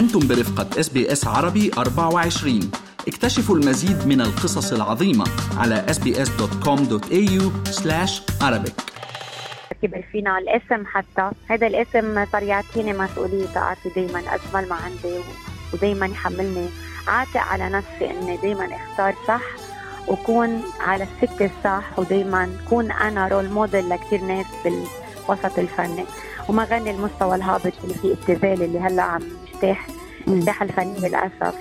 وأنتم برفقة SBS عربي 24. اكتشفوا المزيد من القصص العظيمة على sbs.com.au/arabic. كبر فينا الاسم، حتى هذا الاسم صار يعطيني مسؤولية، أعطي دايما أجمل ما عندي ودايما يحملني، عاتق على نفسي أني دايما اختار صح وكون على السكة الصح، ودايما كون أنا رول موديل لكتير ناس بالوسط الفني، وما غني المستوى الهابط اللي فيه ابتذال اللي هلأ عم يجتاح الساحة الفنية للأسف.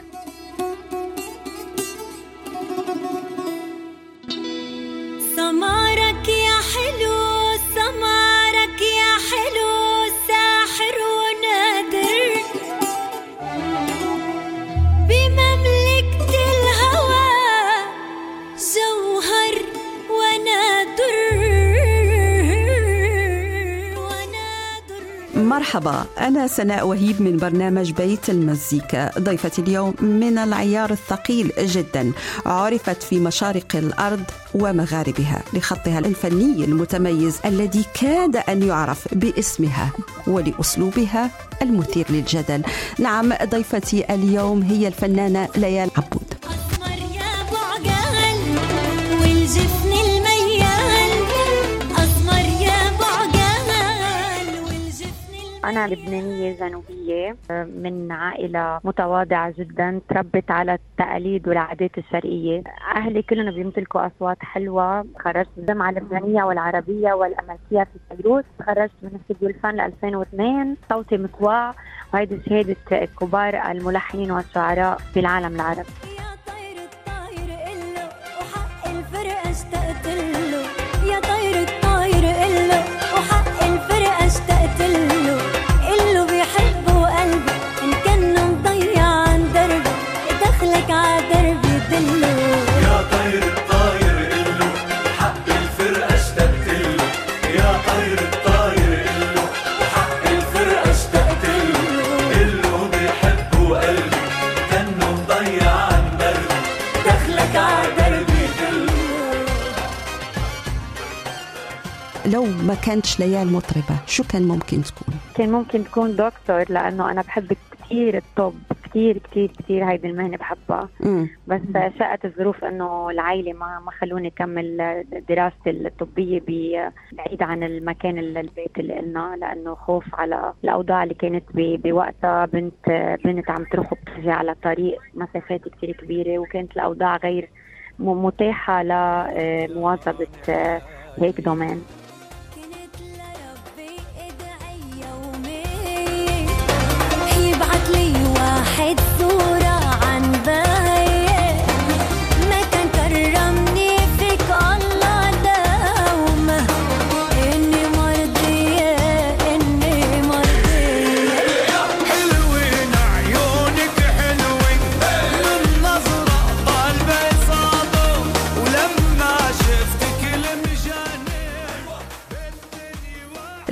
سمارك يا حلو، سمارك يا حلو، ساحر ونادر بمملكة الهوى، جوهر ونادر. مرحبا، أنا سناء وهيب من برنامج بيت المزيكا. ضيفتي اليوم من العيار الثقيل جدا، عرفت في مشارق الأرض ومغاربها لخطها الفني المتميز الذي كاد أن يعرف باسمها ولأسلوبها المثير للجدل. نعم، ضيفتي اليوم هي الفنانة ليال عبود. أنا لبنانية جنوبية من عائلة متواضعة جدا، تربت على التقاليد والعادات الشرقية. أهلي كلهم بيمتلكوا أصوات حلوة. خرجت من الجامعة اللبنانية والعربية والأمريكية في بيروت، خرجت من استوديو الفن 2002، صوتي مطوع، وهيدي شهادة كبار الملحنين والشعراء في العالم العربي. لو ما كانتش ليال مطربة، شو كان ممكن تكون؟ كان ممكن تكون دكتور، لأنه أنا بحب كتير الطب، كتير كتير كتير هيدي المهنة بحبها. بس شاءت الظروف أنه العائلة ما خلوني أكمل دراستي الطبية بعيد عن المكان البيت اللي قلنا، لأنه خوف على الأوضاع اللي كانت بوقتها. بنت عم تروح وبترجع على الطريق مسافات كتير كبيرة، وكانت الأوضاع غير متاحة لمواظبة هيك دومين. واحد صورة عن باية ما كان كرمني فيك الله دوما، إني مرضية إني مرضية. حلوين عيونك، حلوين من نظرة قلبي صادو، ولما شفتك المجاني.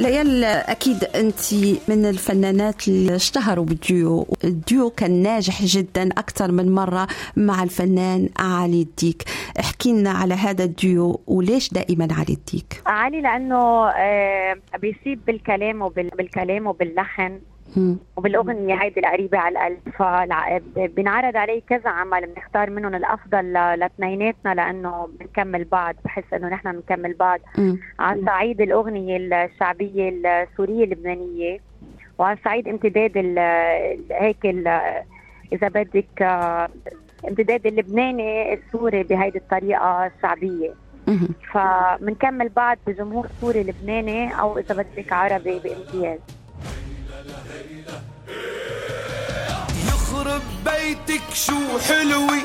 ليال، أكيد أنت من الفنانات اللي اشتهروا بالديو. الديو كان ناجح جدا أكثر من مرة مع الفنان علي ديك. احكي لنا على هذا الديو، وليش دائما علي ديك؟ علي لأنه بيصيب بالكلام وباللحن وبالأغنية هيدي القريبة على القلب. فبنعرض عليه كذا عمل، بنختار منهم الأفضل لاتنيناتنا لأنه بنكمل بعض، بحس أنه نحن بنكمل بعض. على صعيد الأغنية الشعبية السورية اللبنانية، وعلى صعيد امتداد هيك إذا بدك امتداد اللبناني السوري بهيدي الطريقة الشعبية. فبنكمل بعض بجمهور سوري لبناني أو إذا بدك عربي بامتياز. يخرب بيتك شو حلوي،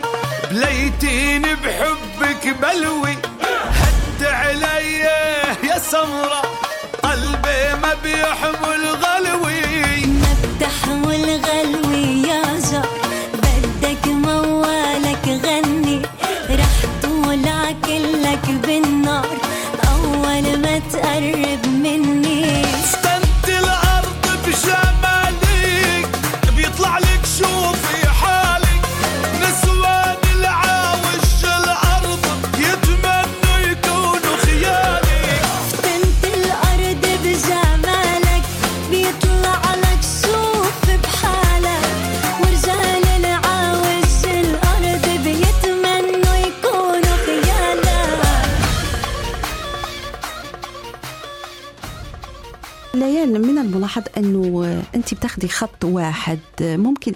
بليتيني بحبك بلوي، هد علي يا سمرة قلبي ما بيحمل غلوي، ما بتحمل غلوي يا جار، بدك موالك غني، رح طولع كلك بالنار أول ما تقرب مني. ليال، من الملاحظ أنه أنت بتاخدي خط واحد ممكن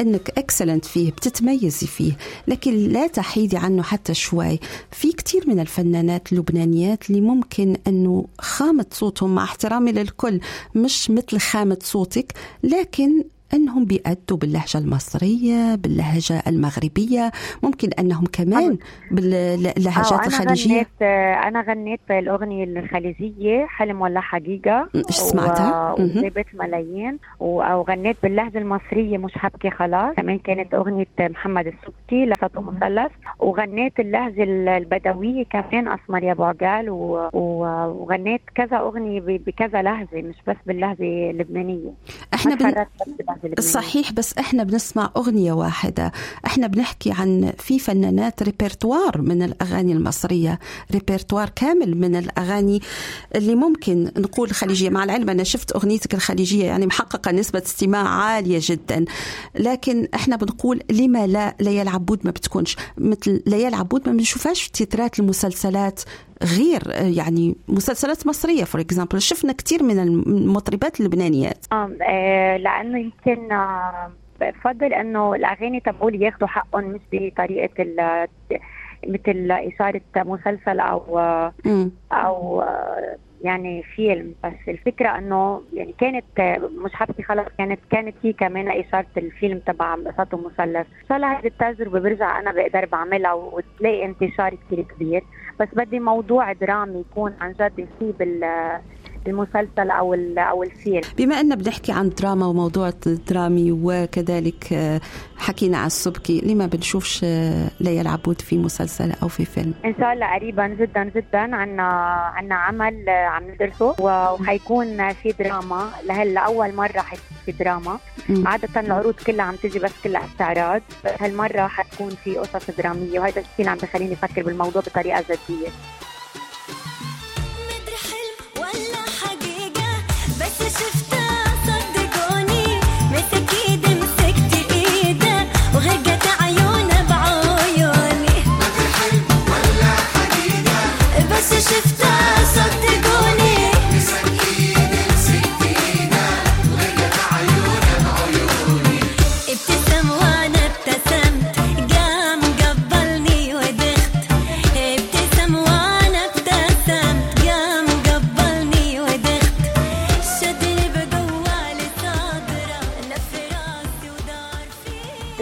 أنك اكسلنت فيه، بتتميزي فيه، لكن لا تحيدي عنه حتى شوي. في كتير من الفنانات اللبنانيات اللي ممكن أنه خامة صوتهم، مع احترامي للكل، مش مثل خامة صوتك، لكن أنهم بيأدوا باللهجة المصرية، باللهجة المغربية، ممكن أنهم كمان باللهجات الخليجية. أنا غنيت الأغنية الخليجية حلم ولا حقيقة، سمعتها وجابت ملايين، أو غنيت باللهجة المصرية مش حبكي خلاص، كمان كانت أغنية محمد السبكي لفت مثلث، وغنيت اللهجة البدوية كمان أسمر يا بعقال، وغنيت كذا أغنية بكذا لهجة، مش بس باللهجة اللبنانية. إحنا صحيح، بس احنا بنسمع اغنيه واحده، احنا بنحكي عن في فنانات ريبرتوار من الاغاني المصريه، ريبرتوار كامل من الاغاني اللي ممكن نقول خليجيه. مع العلم انا شفت اغنيتك الخليجيه يعني محققه نسبه استماع عاليه جدا، لكن احنا بنقول لما لا ليال عبود ما بتكونش مثل ليال عبود، ما بنشوفهاش في تترات المسلسلات غير يعني مسلسلات مصرية. فور اكزامبل شفنا كتير من المطربات اللبنانيات، لأنه يمكن بفضل أنه الأغاني تبقول ياخدوا حقهم، مش بطريقة مثل إشارة مسلسل أو يعني فيلم. بس الفكرة أنه يعني كانت مش حبتي خلاص، كانت هي كمان إشارة الفيلم تبع قصة مثلث. إن شاء الله هذه التجربة برجع أنا بقدر بعملها وتلاقي انتشار كتير كبير، بس بدي موضوع درامي يكون عن جد يصيب المسلسل أو الفيلم. بما أننا بنحكي عن دراما وموضوع درامي، وكذلك حكينا عن السبكي، لما بنشوفش ليال عبود في مسلسل أو في فيلم؟ إن شاء الله قريبا جدا جدا عنا عمل عم ندرسه، وحيكون في دراما. لهلا أول مرة حيكون في دراما. عادة العروض كلها عم تجي بس كلها استعراض، هالمرة حتكون في قصص درامية، وهذا الشيء عم بخليني أفكر بالموضوع بطريقة جدية.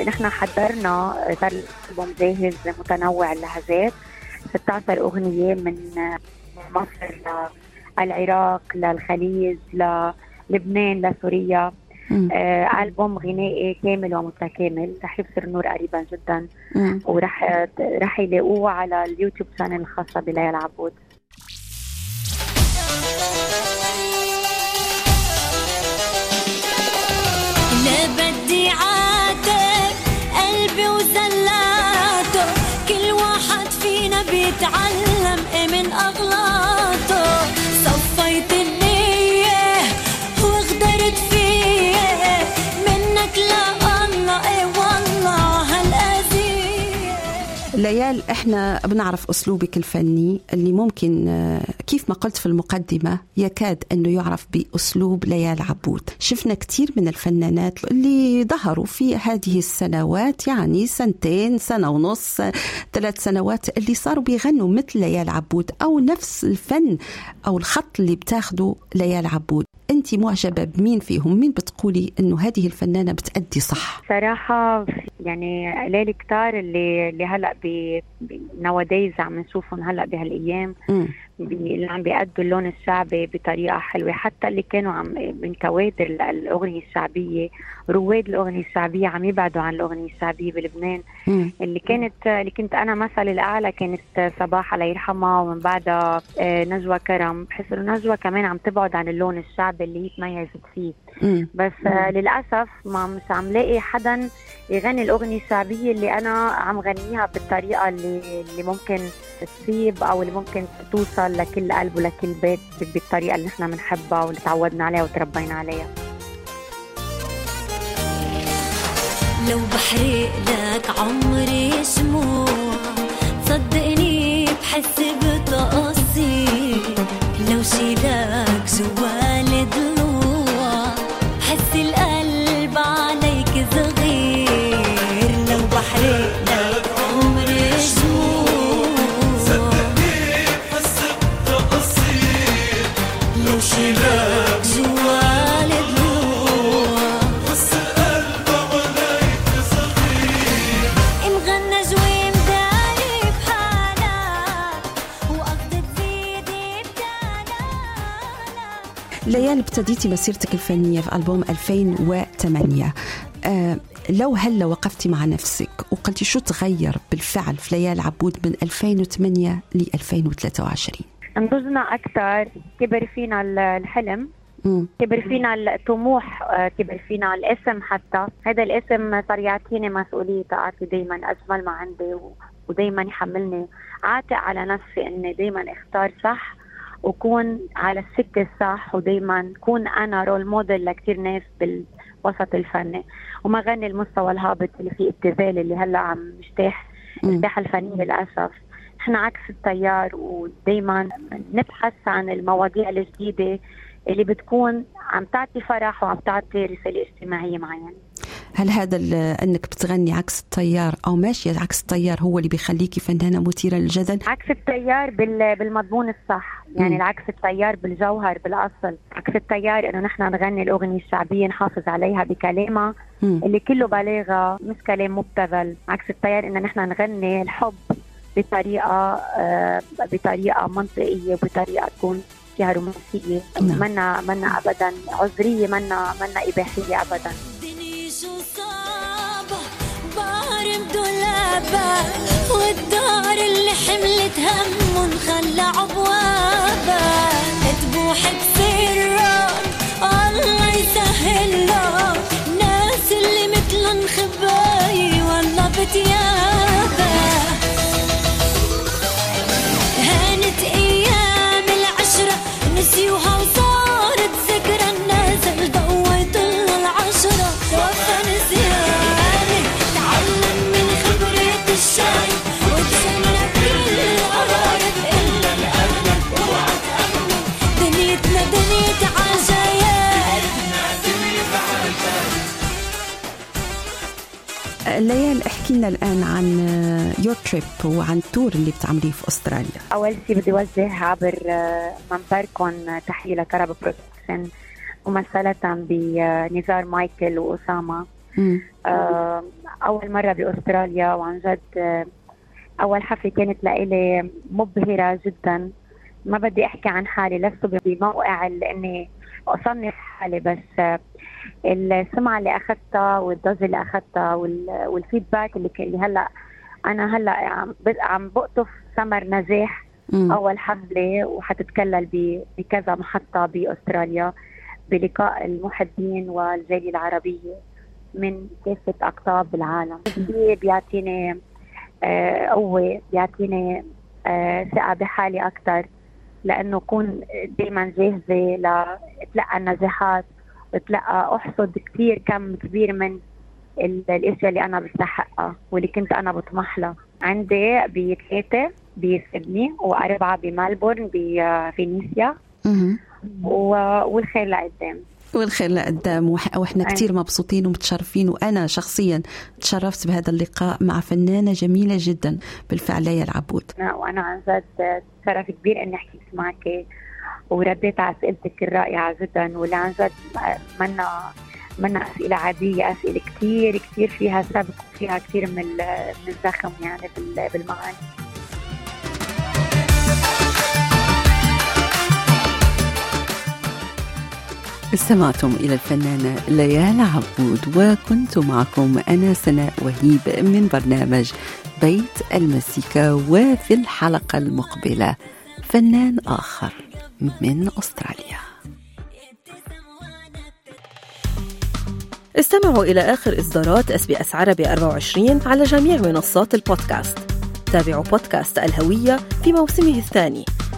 نحن حضرنا ألبوم جاهز متنوع اللهجات، 16 أغنية من مصر للعراق للخليج للبنان لسوريا، ألبوم غنائي كامل ومتكامل رح يبصر النور قريبا جدا، ورح يلاقوه على اليوتيوب شانل الخاصة بليال عبود. تعلم من أغلاطه، صفيت النية وقدرت فيه، منك لا الله إيه والله هالأذية. ليال، إحنا بنعرف أسلوبك الفني اللي ممكن كيف ما قلت في المقدمة يكاد أنه يعرف بأسلوب ليال عبود. شفنا كتير من الفنانات اللي ظهروا في هذه السنوات، يعني سنتين، سنة ونص، 3 سنوات، اللي صاروا بيغنوا مثل ليال عبود أو نفس الفن أو الخط اللي بتاخده ليال عبود. أنت معجبة بمين فيهم؟ مين بتقولي أنه هذه الفنانة بتأدي صح؟ صراحة يعني قليل كتار اللي هلأ نواديز عم نشوفهم هلأ بهالأيام اللي عم بيأدوا اللون الشعبي بطريقة حلوة، حتى اللي كانوا عم من كوادر الأغنية الشعبية، رواد الأغنية الشعبية عم يبعدوا عن الأغنية الشعبية بلبنان. اللي كنت أنا مثلا الأعلى كانت صباح الله يرحمها، ومن بعدها نجوى كرم. بحس إنه نجوى كمان عم تبعد عن اللون الشعبي اللي هي تميزت فيه، بس للأسف ما مش عم لاقي حدا يغني الأغنية الشعبية اللي أنا عم غنيها بالطريقة اللي ممكن تصيب، أو اللي ممكن توصل لكل قلب ولكل بيت بالطريقة اللي نحن منحبها واللي تعودنا عليها وتربينا عليها. لو بحرق لك عمري شموع، صدقني بحس بتقصير، لو شيلك جواي ليال، ابتديتي مسيرتك الفنية في ألبوم 2008. لو هلا وقفتي مع نفسك وقلتي شو تغير بالفعل في ليال عبود من 2008 ل 2023؟ نضجنا أكثر، كبر فينا الحلم، كبر فينا الطموح، كبر فينا الاسم. حتى هذا الاسم صار يعطيني مسؤولية، أعطي دايما أجمل ما عندي ودايما يحملني، أعطي على نفسي أني دايما اختار صح وكون على السكة الصح، ودايما كون أنا رول موديل لكتير ناس بالوسط الفني، وما غني المستوى الهابط اللي فيه ابتذال اللي هلأ عم مشتاح الساحة الفنية للأسف. نحن عكس التيار، ودايما نبحث عن المواضيع الجديدة اللي بتكون عم تعطي فرح وعم تعطي رسالة اجتماعية معينة. هل هذا أنك بتغني عكس التيار أو ماشية عكس التيار هو اللي بيخليكي فنانة مثيرة للجدل؟ عكس التيار بالمضمون الصح، يعني العكس التيار بالجوهر بالأصل. عكس التيار أنه نحن نغني الأغنية الشعبية، نحافظ عليها بكلامها اللي كله بلاغة مش كلام مبتذل. عكس التيار أنه نحن نغني الحب بطريقة منطقية، بطريقة تكون فيها رومانسية، منا أبدا عذرية، منا إباحية أبدا. والدار اللي حملت هم نخلى عبوابة تبوح بسرهم، الله يسهل له ناس اللي مثلن خباي والله بتيابة. هانت أيام العشرة نسيوها وصارت ذكرى، النازل ضويت العشرة توفى نسيان. ليال، احكي لنا الآن عن يور تريب وعن التور اللي بتعمليه في أستراليا. أول شيء بدي أوجه عبر منبركم تحية لكرب برودكشن، ممثلة بنزار مايكل وأسامة. أول مرة بأستراليا، وعن جد أول حفلة كانت لإلي مبهرة جدا. ما بدي أحكي عن حالي، لست بموقع لأني أصنف حالي، بس السمعة اللي أخذتها والضجة اللي أخذتها والفيدباك اللي هلأ أنا عم بقطف ثمر نجاح أول حفلة، وحتتكلل بكذا محطة بأستراليا بلقاء المحبين والجالية العربية من كافة أقطاب العالم. بيعطيني قوة، بيعطيني ثقة بحالي أكتر، لأنه أكون دايما جاهزة لأتلقى النجاحات، أتلقى أحصد كتير كم كبير من الأشياء اللي أنا بستحقها واللي كنت أنا بطمح لها. عندي 3 بسيدني و4 بملبورن بفينيسيا، والخير لقدام والخير لقدام. وإحنا كتير مبسوطين ومتشرفين، وأنا شخصيا تشرفت بهذا اللقاء مع فنانة جميلة جدا بالفعل ليال عبود. وأنا عن جد شرف كبير أني حكيت معك ورديت على أسئلتك الرائعة جدا، واللي عن جد منا أسئلة عادية، أسئلة كتير فيها سبق وفيها كتير من الزخم يعني بالمعاني. استمعتم إلى الفنانة ليال عبود، وكنت معكم أنا سناء وهيب من برنامج بيت الموسيقى، وفي الحلقة المقبلة فنان آخر من أستراليا. استمعوا إلى آخر إصدارات SBS عربي 24 على جميع منصات البودكاست. تابعوا بودكاست الهوية في موسمه الثاني